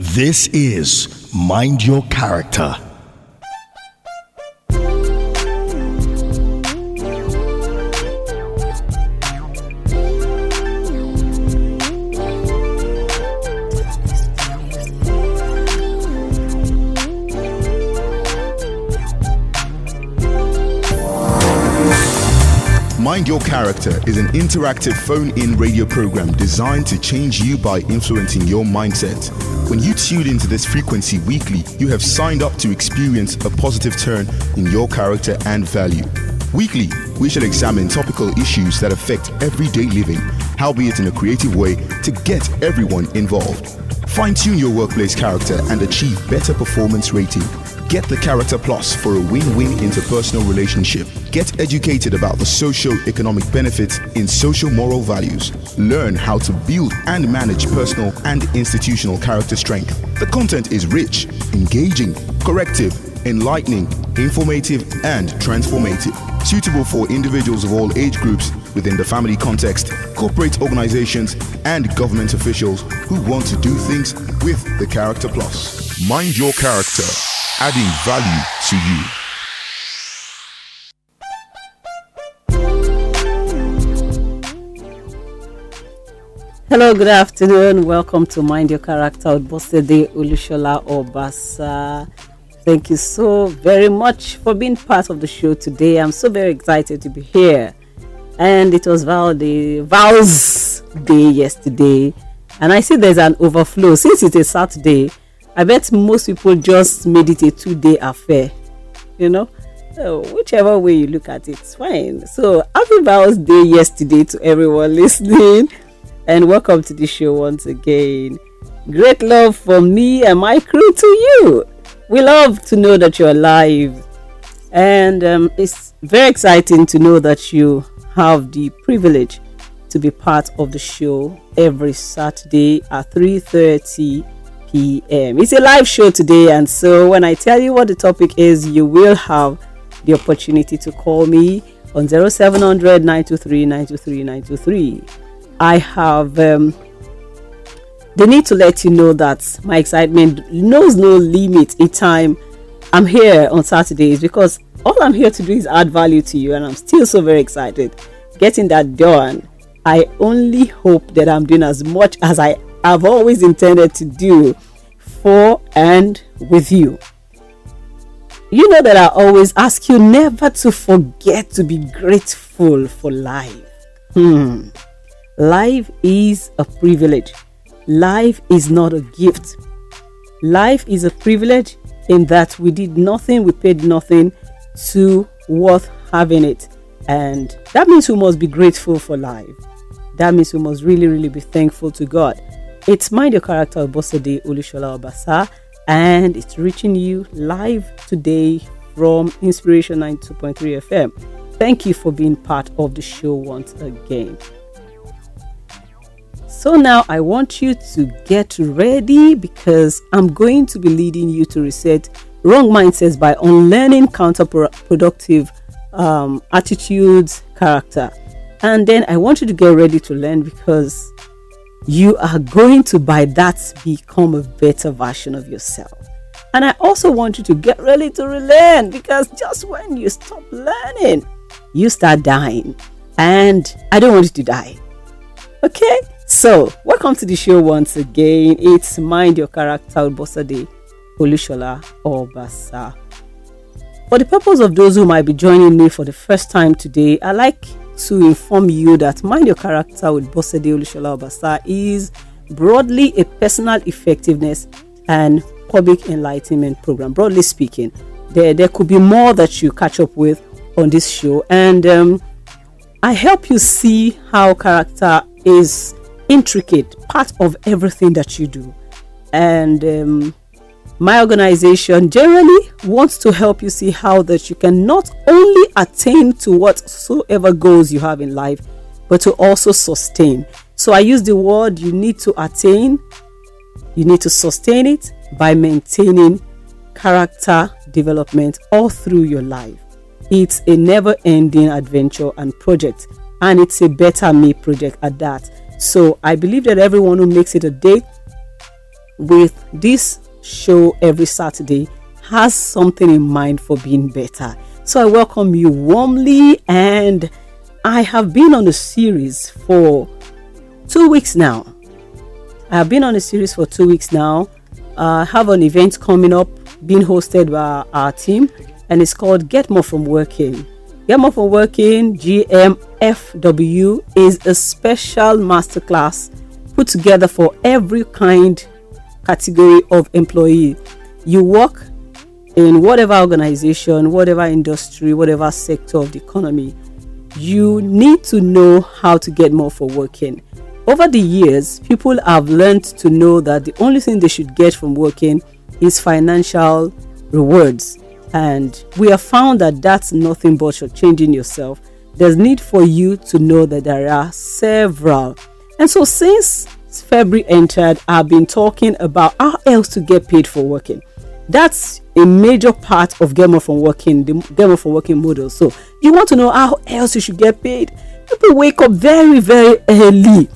This is Mind Your Character. Mind Your Character is an interactive phone-in radio program designed to change you by influencing your mindset. When you tune into this frequency weekly, you have signed up to experience a positive turn in your character and value. Weekly, we shall examine topical issues that affect everyday living, albeit in a creative way, to get everyone involved. Fine-tune your workplace character and achieve better performance rating. Get the Character Plus for a win-win interpersonal relationship. Get educated about the socio-economic benefits in social moral values. Learn how to build and manage personal and institutional character strength. The content is rich, engaging, corrective, enlightening, informative, and transformative. Suitable for individuals of all age groups within the family context, corporate organizations, and government officials who want to do things with the Character Plus. Mind Your Character. Adding value to you. Hello, good afternoon. Welcome to Mind Your Character with Bosede Olusola-Obasa. Thank you so very much for being part of the show today. I'm so very excited to be here. And it was Vows Day yesterday. And I see there's an overflow. Since it's a Saturday, I bet most people just made it a two-day affair, you know. So whichever way you look at it, it's fine. So happy Vows Day yesterday to everyone listening, and welcome to the show once again. Great love from me and my crew to you. We love to know that you're alive, and it's very exciting to know that you have the privilege to be part of the show every Saturday at 3:30 p.m. It's a live show today, and so when I tell you what the topic is, you will have the opportunity to call me on 0700 923 923 923. I have the need to let you know that my excitement knows no limit. Each time I'm here on Saturdays, because all I'm here to do is add value to you, and I'm still so very excited getting that done. I only hope that I'm doing as much as I've always intended to do for and with you. You know that I always ask you never to forget to be grateful for life. Life is a privilege. Life is not a gift. Life is a privilege in that we did nothing, we paid nothing to worth having it. And that means we must be grateful for life. That means we must really, really be thankful to God. It's Mind Your Character with Bosede Olusola-Obasa, and it's reaching you live today from Inspiration 92.3 FM. Thank you for being part of the show once again. So now I want you to get ready, because I'm going to be leading you to reset wrong mindsets by unlearning counterproductive attitudes, character. And then I want you to get ready to learn, because you are going to, by that, become a better version of yourself. And I also want you to get ready to relearn, because just when you stop learning, you start dying. And I don't want you to die. Okay? So, welcome to the show once again. It's Mind Your Character with Bosede Olusola-Obasa. For the purpose of those who might be joining me for the first time today, I like to inform you that Mind Your Character with Bosede Olusola-Obasa is broadly a personal effectiveness and public enlightenment program. Broadly speaking, there could be more that you catch up with on this show, and I help you see how character is intricate, part of everything that you do. And my organization generally wants to help you see how that you can not only attain to whatsoever goals you have in life, but to also sustain. So I use the word you need to attain, you need to sustain it by maintaining character development all through your life. It's a never-ending adventure and project, and it's a better me project at that. So I believe that everyone who makes it a day with this show every Saturday has something in mind for being better. So I welcome you warmly, and I have been on a series for 2 weeks now. I have an event coming up being hosted by our team, and it's called Get More From Working. Get More From Working, GMFW, is a special masterclass put together for every kind category of employee. You work in whatever organization, whatever industry, whatever sector of the economy, you need to know how to get more for working. Over the years, people have learned to know that the only thing they should get from working is financial rewards. And we have found that that's nothing but you're changing yourself. There's need for you to know that there are several. And so since February entered, I've been talking about how else to get paid for working. That's a major part of Get More From Working, the Get More From Working model. So you want to know how else you should get paid. People wake up very, very early.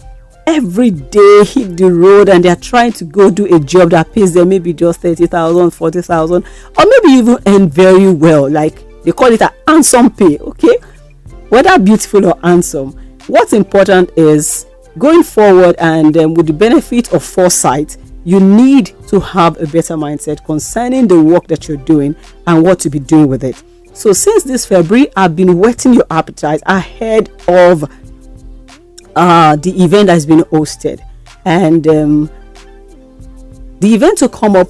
Every day hit the road and they're trying to go do a job that pays them maybe just 30,000, 40,000, or maybe even earn very well. Like they call it a handsome pay, okay? Whether beautiful or handsome, what's important is going forward, and with the benefit of foresight, you need to have a better mindset concerning the work that you're doing and what to be doing with it. So since this February, I've been whetting your appetite ahead of the event has been hosted, and the event will come up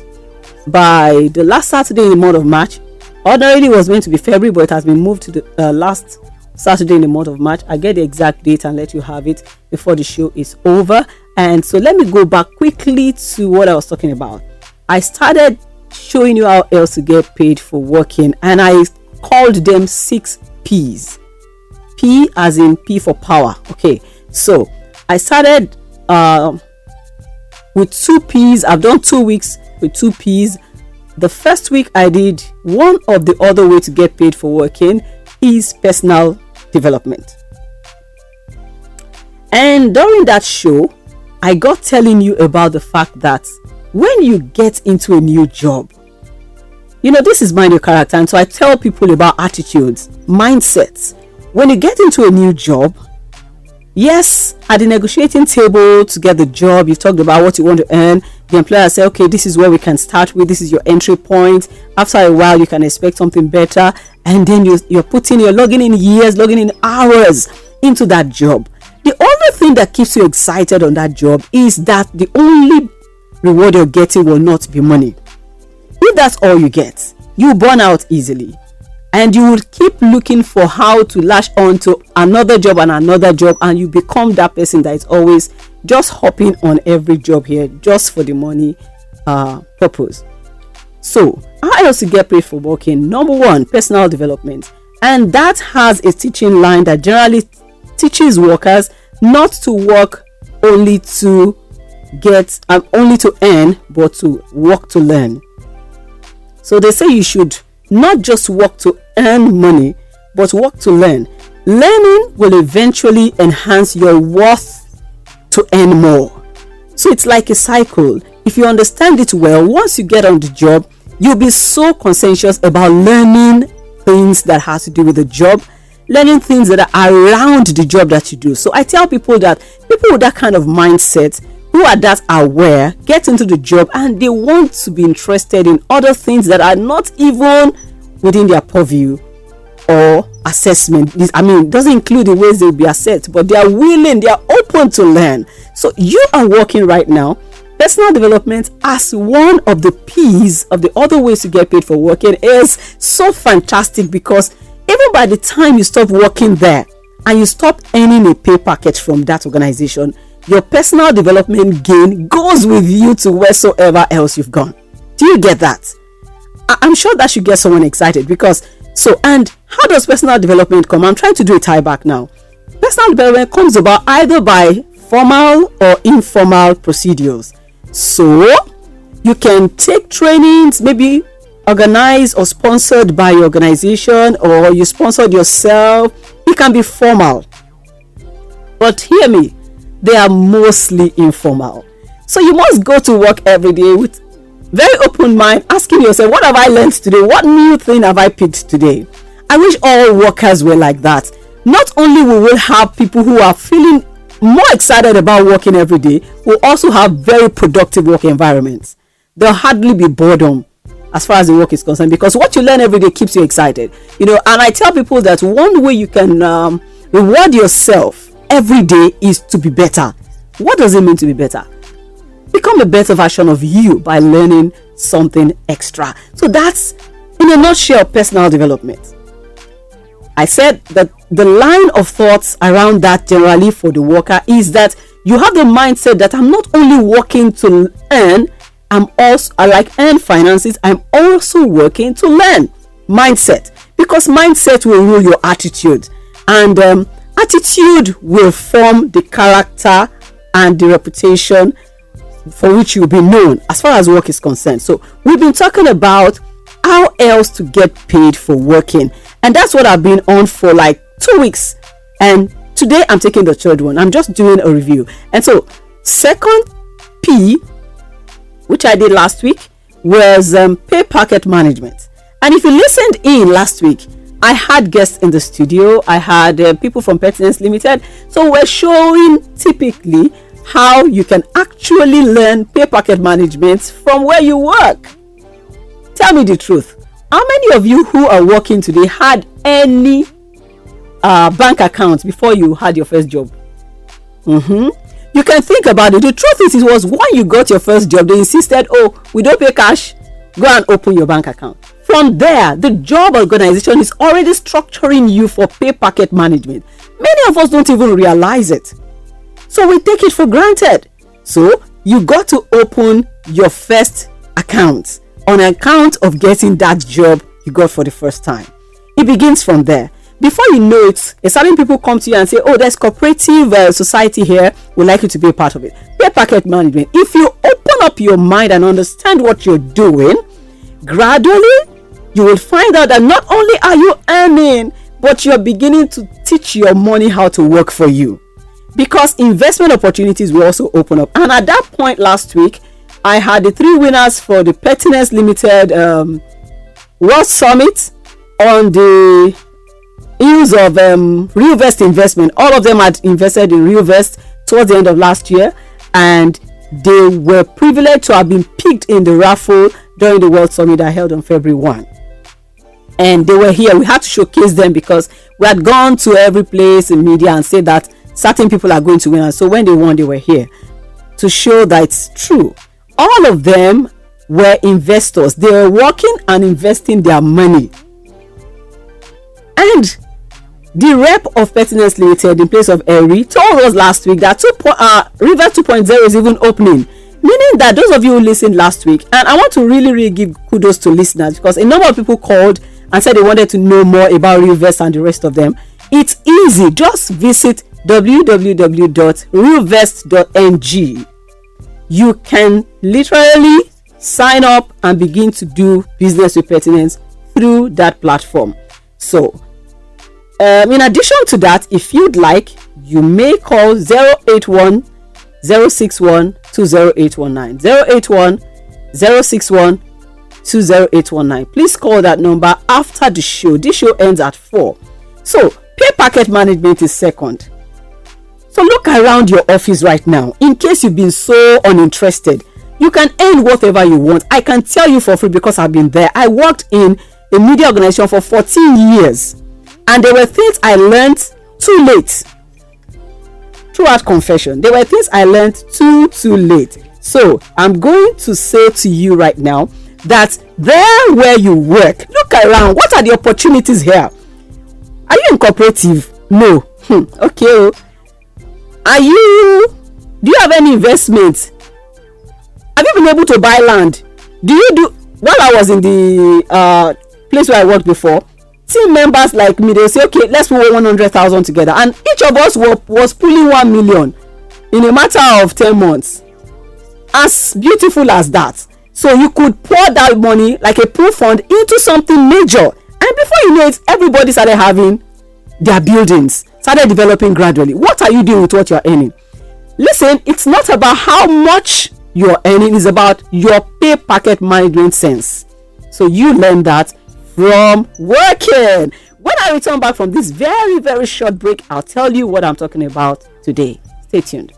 by the last Saturday in the month of March. Ordinarily it was meant to be February, but it has been moved to the last Saturday in the month of March. I get the exact date and let you have it before the show is over. And so let me go back quickly to what I was talking about. I started showing you how else to get paid for working, and I called them 6 P's. P as in P for power. Okay. So I started with 2 P's. I've done 2 weeks with 2 P's. The first week I did one of the other way to get paid for working is personal development. And during that show, I got telling you about the fact that when you get into a new job, you know, this is Mind Your Character. And so I tell people about attitudes, mindsets. When you get into a new job, yes, at the negotiating table to get the job, you've talked about what you want to earn. The employer says, okay, this is where we can start with. This is your entry point. After a while, you can expect something better. And then you're logging in years, logging in hours into that job. The only thing that keeps you excited on that job is that the only reward you're getting will not be money. If that's all you get, you burn out easily. And you will keep looking for how to lash on to another job, and you become that person that is always just hopping on every job here just for the money purpose. So, how else to get paid for working? Number one, personal development. And that has a teaching line that generally teaches workers not to work only to get and only to earn, but to work to learn. So they say you should not just work to earn money, but work to learn. Learning will eventually enhance your worth to earn more. So it's like a cycle. If you understand it well, once you get on the job, you'll be so conscientious about learning things that has to do with the job, learning things that are around the job that you do. So I tell people that people with that kind of mindset, who are that aware, get into the job and they want to be interested in other things that are not even within their purview or assessment. It doesn't include the ways they'll be assessed, but they are willing, they are open to learn. So you are working right now, personal development as one of the P's of the other ways to get paid for working is so fantastic, because even by the time you stop working there and you stop earning a pay package from that organization, your personal development gain goes with you to wheresoever else you've gone. Do you get that? I'm sure that should get someone excited, because and how does personal development come? I'm trying to do a tie back now. Personal development comes about either by formal or informal procedures. So you can take trainings, maybe organized or sponsored by your organization, or you sponsored yourself. It can be formal, but hear me, they are mostly informal. So you must go to work every day with very open mind, asking yourself, what have I learned today? What new thing have I picked today? I wish all workers were like that. Not only will we have people who are feeling more excited about working every day, we'll also have very productive work environments. There'll hardly be boredom as far as the work is concerned, because what you learn every day keeps you excited. You know, and I tell people that one way you can reward yourself every day is to be better. What does it mean to be better? Become a better version of you by learning something extra. So that's, in a nutshell, personal development. I said that the line of thoughts around that generally for the worker is that you have the mindset that I'm not only working to earn, I earn finances, I'm also working to learn mindset, because mindset will rule your attitude, and attitude will form the character and the reputation for which you'll be known as far as work is concerned. So we've been talking about how else to get paid for working, and that's what I've been on for like 2 weeks, and today I'm taking the third one. I'm just doing a review. And so second P, which I did last week, was pay packet management. And if you listened in last week, I had guests in the studio. I had people from Pertinence Limited. So we're showing typically how you can actually learn pay packet management from where you work. Tell me the truth. How many of you who are working today had any bank accounts before you had your first job? You can think about it. The truth is, it was when you got your first job, they insisted, oh, we don't pay cash, go and open your bank account. From there, the job organization is already structuring you for pay packet management. Many of us don't even realize it. So we take it for granted. So you got to open your first account on account of getting that job you got for the first time. It begins from there. Before you know it, a certain people come to you and say, oh, there's cooperative society here, we'd like you to be a part of it. Pay packet management. If you open up your mind and understand what you're doing, gradually you will find out that not only are you earning, but you're beginning to teach your money how to work for you, because investment opportunities will also open up. And at that point last week, I had the three winners for the Pertinence Limited World Summit on the use of RealVest investment. All of them had invested in RealVest towards the end of last year, and they were privileged to have been picked in the raffle during the World Summit I held on February 1. And they were here. We had to showcase them because we had gone to every place in media and said that certain people are going to win. And so when they won, they were here to show that it's true. All of them were investors. They were working and investing their money. And the rep of Pertinence Limited in place of Eri told us last week that River 2.0 is even opening, meaning that those of you who listened last week, and I want to really give kudos to listeners, because a number of people called and said they wanted to know more about RealVest and the rest of them. It's easy. Just visit www.realvest.ng. You can literally sign up and begin to do business with Pertinence through that platform. So in addition to that, if you'd like, you may call 081-061-20819. 081-061-20819. Please call that number after the show. This show ends at 4. So pay packet management is second. So look around your office right now. In case you've been so uninterested, you can earn whatever you want. I can tell you for free because I've been there. I worked in a media organization for 14 years. And there were things I learned too late. Throughout confession, there were things I learned too late. So I'm going to say to you right now that there where you work, look around. What are the opportunities here? Are you in cooperative? No. Okay. Do you have any investments? Have you been able to buy land? While I was in the place where I worked before, team members like me, they say, okay, let's put 100,000 together, and each of us was pulling 1 million in a matter of 10 months. As beautiful as that. So you could pour that money like a pool fund into something major, and before you know it, everybody started having their buildings, started developing gradually. What are you doing with what you're earning? Listen, it's not about how much you're earning, it's about your pay packet management sense. So you learn that from working. When I return back from this very short break, I'll tell you what I'm talking about today. Stay tuned.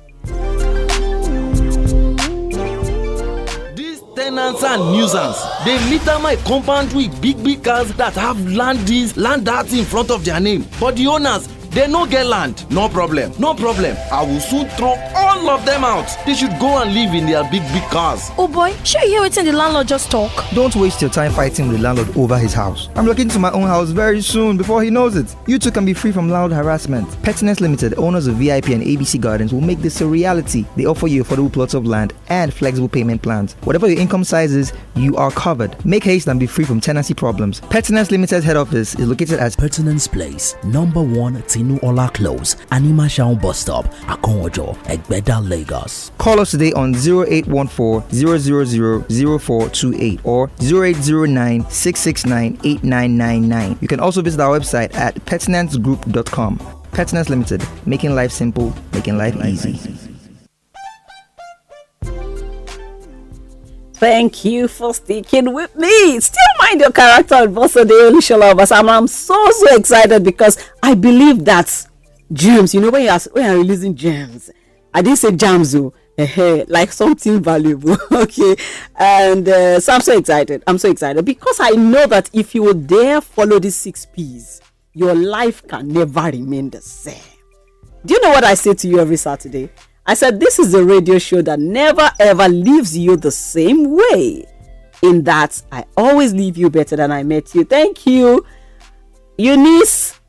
Tenants and nuisance. They litter my compound with big cars that have land this, land that in front of their name. But the owners, they no get land. No problem, no problem. I will soon throw all of them out. They should go and live in their big cars. Oh boy, sure you hear what the landlord just talk? Don't waste your time fighting with the landlord over his house. I'm looking to my own house very soon before he knows it. You two can be free from loud harassment. Pertinence Limited, owners of VIP and ABC Gardens, will make this a reality. They offer you affordable plots of land and flexible payment plans. Whatever your income size is, you are covered. Make haste and be free from tenancy problems. Pertinence Limited's head office is located at Pertinence Place, number 1 Nuola Close, Anima Shaun Bus Stop, Akonwojo, Egbeda, Lagos. Call us today on 0814-000-0428 or 0809-669-8999. You can also visit our website at pertinancegroup.com. Pertinence Limited, making life simple, making life easy. Thank you for sticking with me. Still Mind Your Character with Bosede Olusola-Obasa. I'm so excited because I believe that gems, you know, when you're releasing gems, I didn't say gems, like something valuable, okay? And so I'm so excited. I'm so excited because I know that if you will dare follow these 6 P's, your life can never remain the same. Do you know what I say to you every Saturday? I said, this is a radio show that never ever leaves you the same way. In that, I always leave you better than I met you. Thank you, Eunice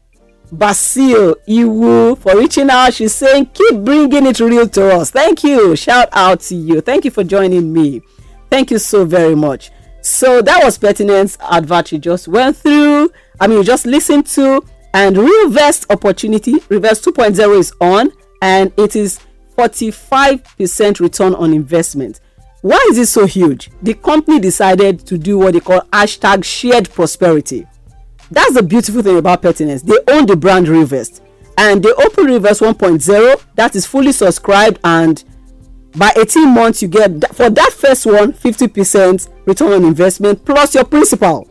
Basil Iwu, for reaching out. She's saying, keep bringing it real to us. Thank you. Shout out to you. Thank you for joining me. Thank you so very much. So that was Pertinence advert you just went through. I mean, you just listened to. And RealVest opportunity, RealVest 2.0 is on. And it is 45% return on investment. Why is it so huge? The company decided to do what they call hashtag shared prosperity. That's the beautiful thing about Pertinence. They own the brand RealVest, and they open RealVest 1.0 that is fully subscribed, and by 18 months you get, for that first one, 50% return on investment plus your principal.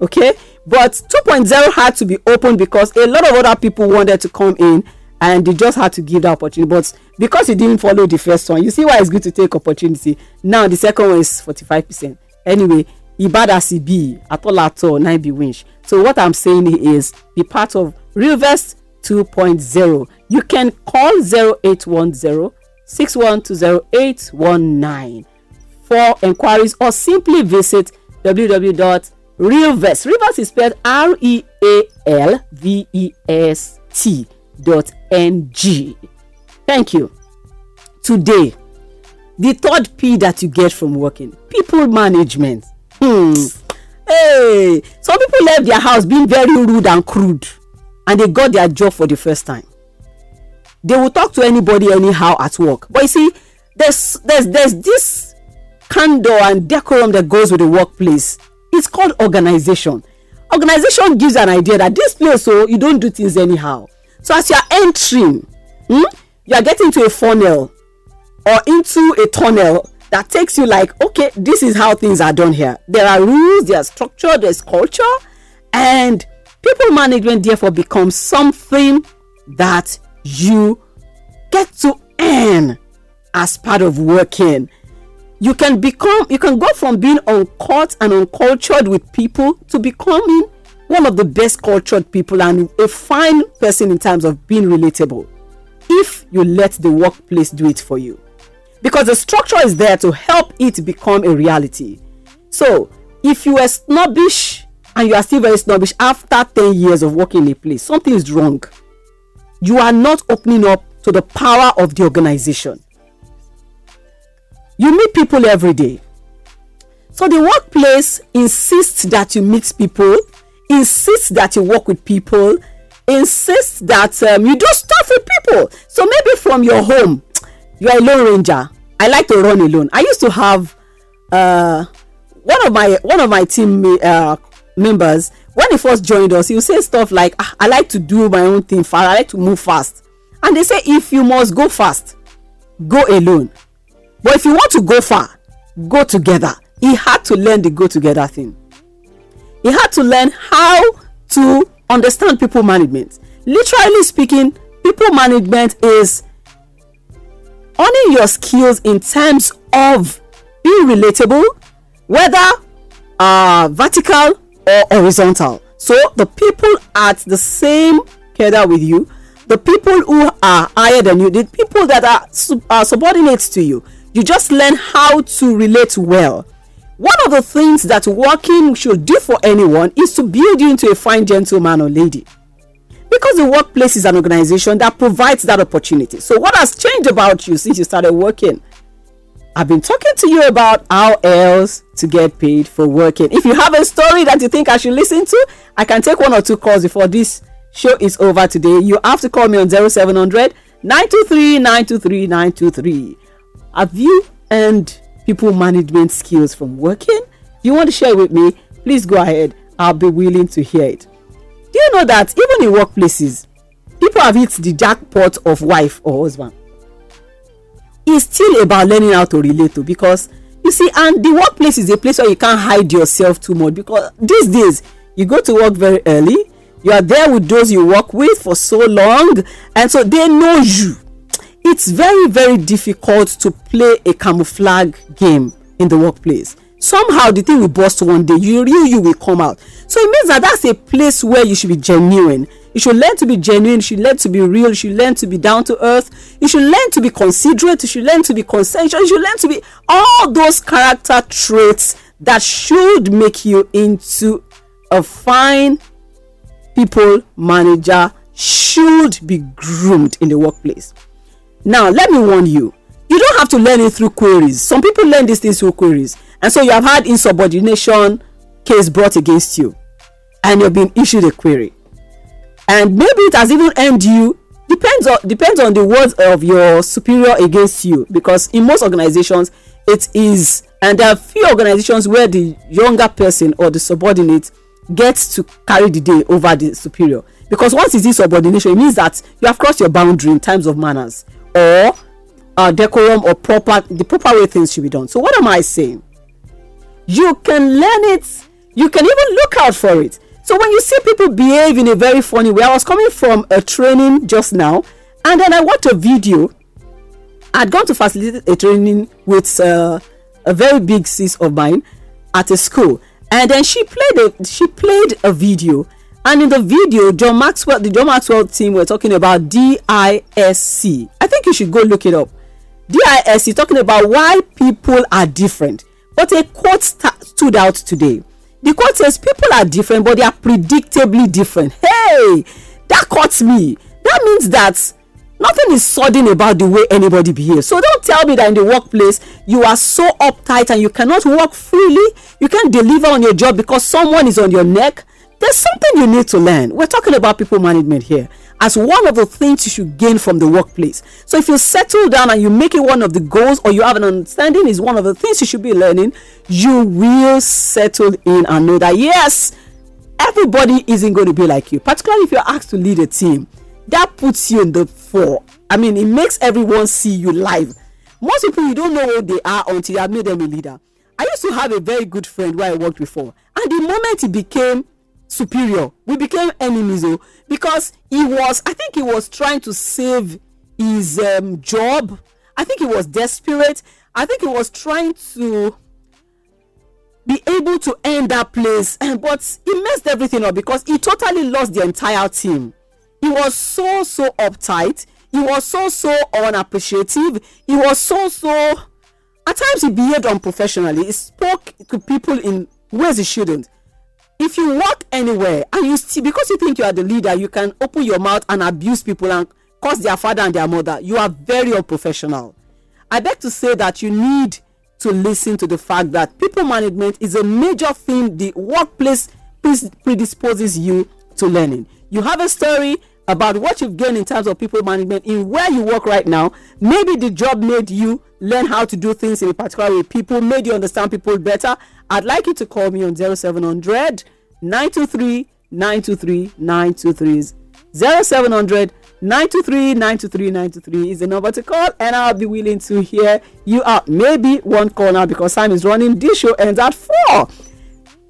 Okay, but 2.0 had to be opened because a lot of other people wanted to come in, and they just had to give the opportunity. But because you didn't follow the first one, you see why it's good to take opportunity. Now the second one is 45%. Anyway, Ibadasibi, Atolato, Naibi Winch. So what I'm saying is be part of RealVest 2.0. You can call 0810-6120819 for inquiries, or simply visit www.realvest. RealVest is spelled RealVest.ng. Thank you. Today, the third P that you get from working, people management. Hey, some people left their house being very rude and crude, and they got their job for the first time. They will talk to anybody anyhow at work. But you see, there's this candor and decorum that goes with the workplace. It's called organization. Organization gives an idea that this place, so you don't do things anyhow. So as you are entering, you are getting into a funnel or into a tunnel that takes you like, okay, this is how things are done here. There are rules, there are structure, there's culture, and people management therefore becomes something that you get to earn as part of working. You can go from being uncaught and uncultured with people to becoming one of the best cultured people and a fine person in terms of being relatable, if you let the workplace do it for you, because the structure is there to help it become a reality. So if you are snobbish and you are still very snobbish after 10 years of working in a place, something is wrong. You are not opening up to the power of the organization. You meet people every day, so the workplace insists that you meet people, insists that you work with people, insists that you do stuff with people. So maybe from your home, you are a lone ranger. I like to run alone. I used to have one of my team members, when he first joined us, he would say stuff like, I like to do my own thing fast, I like to move fast. And they say, if you must go fast, go alone. But if you want to go far, go together. He had to learn the go together thing. He had to learn how to understand people management. Literally speaking, people management is honing your skills in terms of being relatable, whether vertical or horizontal. So the people at the same cadre with you, the people who are higher than you, the people that are subordinates to you, you just learn how to relate well. One of the things that working should do for anyone is to build you into a fine gentleman or lady, because the workplace is an organization that provides that opportunity. So what has changed about you since you started working? I've been talking to you about how else to get paid for working. If you have a story that you think I should listen to, I can take one or two calls before this show is over today. You have to call me on 0700 923 923 923. Have you earned people management skills from working? You want to share with me? Please go ahead. I'll be willing to hear it. Do you know that even in workplaces, people have hit the jackpot of wife or husband? It's still about learning how to relate to, because you see, and the workplace is a place where you can't hide yourself too much, because these days you go to work very early, you are there with those you work with for so long, and so they know you. It's very, very difficult to play a camouflage game in the workplace. Somehow the thing will burst one day. You will come out. So it means that that's a place where you should be genuine. You should learn to be genuine. You should learn to be real. You should learn to be down to earth. You should learn to be considerate. You should learn to be conscientious. You should learn to be all those character traits that should make you into a fine people manager, should be groomed in the workplace. Now, let me warn you. You don't have to learn it through queries. Some people learn these things through queries. And so you have had insubordination case brought against you, and you've been issued a query. And maybe it has even earned you, depends on the words of your superior against you. Because in most organizations, it is, and there are few organizations where the younger person or the subordinate gets to carry the day over the superior. Because once it's insubordination, it means that you have crossed your boundary in terms of manners, or decorum, or the proper way things should be done. So what am I saying? You can learn it. You can even look out for it. So when you see people behave in a very funny way, I was coming from a training just now, and then I watched a video. I'd gone to facilitate a training with a very big sis of mine at a school, and then she played a video, and in the video, the John Maxwell team were talking about DISC. I think you should go look it up. DISC, talking about why people are different. But a quote stood out today. The quote says, people are different, but they are predictably different. Hey, that caught me. That means that nothing is sudden about the way anybody behaves. So don't tell me that in the workplace, you are so uptight and you cannot work freely. You can't deliver on your job because someone is on your neck. There's something you need to learn. We're talking about people management here as one of the things you should gain from the workplace. So if you settle down and you make it one of the goals, or you have an understanding is one of the things you should be learning, you will settle in and know that, yes, everybody isn't going to be like you. Particularly if you're asked to lead a team, that puts you in the fore. I mean, it makes everyone see you live. Most people, you don't know who they are until you have made them a leader. I used to have a very good friend where I worked before, and the moment he became superior, we became enemies, because I think he was trying to save his job. I think he was desperate. I think he was trying to be able to end that place, but he messed everything up because he totally lost the entire team. He was so uptight. He was so unappreciative. He was so at times he behaved unprofessionally. He spoke to people in ways he shouldn't. If you work anywhere and you see, because you think you are the leader, you can open your mouth and abuse people and curse their father and their mother, you are very unprofessional. I beg to say that you need to listen to the fact that people management is a major thing the workplace predisposes you to learning. You have a story about what you've gained in terms of people management in where you work right now. Maybe the job made you learn how to do things in a particular way. People made you understand people better. I'd like you to call me on 0700 923 923 923 0700 923-923-923 is the number to call, and I'll be willing to hear you out. Maybe one call now, because time is running. This show ends at 4.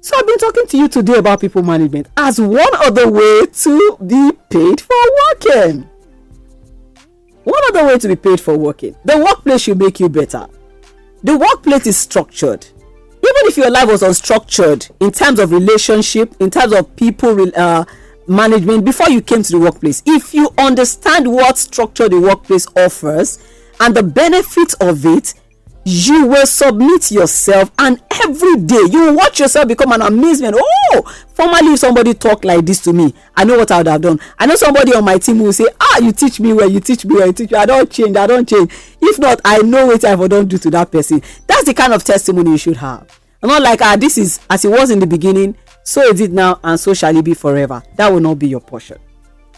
So I've been talking to you today about people management as one other way to be paid for working. One other way to be paid for working. The workplace should make you better. The workplace is structured. Even if your life was unstructured in terms of relationship, in terms of people management, before you came to the workplace, if you understand what structure the workplace offers and the benefits of it, you will submit yourself, and every day you will watch yourself become an amazement. Oh, formerly if somebody talked like this to me, I know what I would have done. I know somebody on my team will say, you teach me well. I don't change. If not, I know what I don't do to that person. That's the kind of testimony you should have. I'm not like, this is as it was in the beginning, so is it now, and so shall it be forever. That will not be your portion.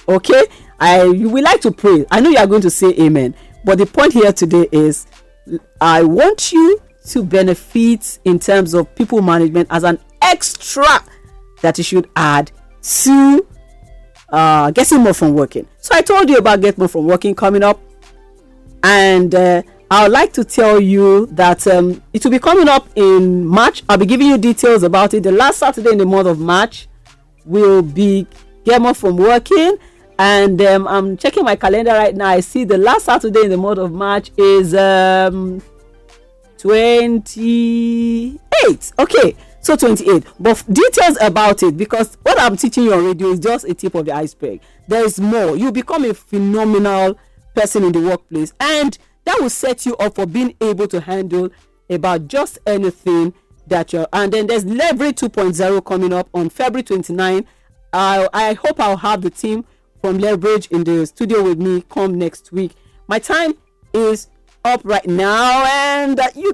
Okay? You will like to pray. I know you are going to say amen. But the point here today is, I want you to benefit in terms of people management as an extra that you should add to getting more from working. So I told you about Get More From Working coming up, and I would like to tell you that it will be coming up in March. I'll be giving you details about it. The last Saturday in the month of March will be Get More From Working, and I'm checking my calendar right now. I see the last Saturday in the month of March is 28. Okay, so 28. But details about it, because what I'm teaching you on radio is just a tip of the iceberg. There is more. You become a phenomenal person in the workplace, and that will set you up for being able to handle about just anything that you're. And then there's Leverage 2.0 coming up on February 29. I hope I'll have the team from Leverage in the studio with me come next week. My time is up right now, and you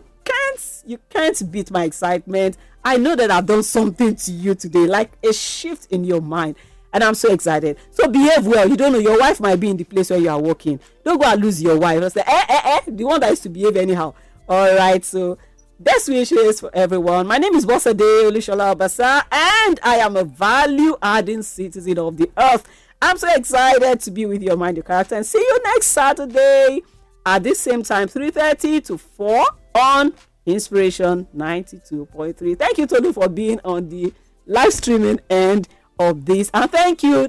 can't beat my excitement. I know that I've done something to you today, like a shift in your mind, and I'm so excited. So behave well. You don't know, your wife might be in the place where you are working. Don't go and lose your wife. I say, the one that is to behave anyhow. All right, so best wishes for everyone. My name is Bosede Olusola-Obasa, and I am a value-adding citizen of the earth. I'm so excited to be with your Mind Your Character, and see you next Saturday at this same time, 3:30 to 4 on Inspiration 92.3. Thank you, Tolu, for being on the live streaming end of this, and thank you,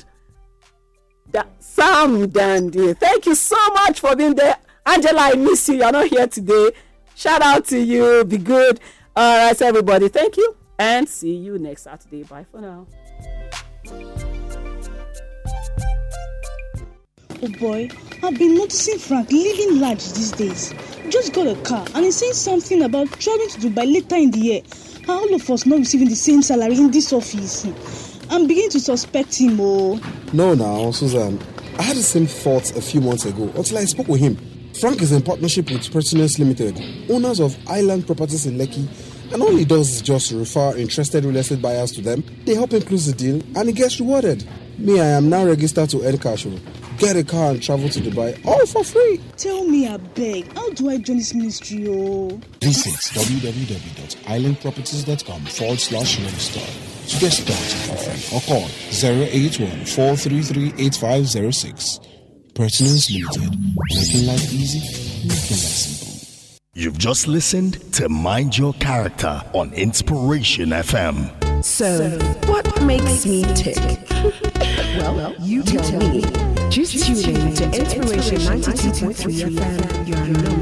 Sam Dandy. Thank you so much for being there. Angela, I miss you. You're not here today. Shout out to you. Be good. All right, so everybody, thank you, and see you next Saturday. Bye for now. Oh boy, I've been noticing Frank living large these days. Just got a car and he's saying something about traveling to Dubai later in the year. And all of us not receiving the same salary in this office. I'm beginning to suspect him, oh. No, now, Susan. I had the same thoughts a few months ago until I spoke with him. Frank is in partnership with Pertinence Limited, owners of Island Properties in Lekki, and all he does is just refer interested real estate buyers to them. They help him close the deal and he gets rewarded. Me, I am now registered to earn cash. Get a car and travel to Dubai, all for free. Tell me, I beg, how do I join this ministry, oh? Visit www.islandproperties.com/register to get started for free, or call 081-433-8506. Pertinence Limited, making life easy, making life simple. You've just listened to Mind Your Character on Inspiration FM. So, what makes me tick? Well, you tell me. Just tune in to Inspiration 92.3 FM.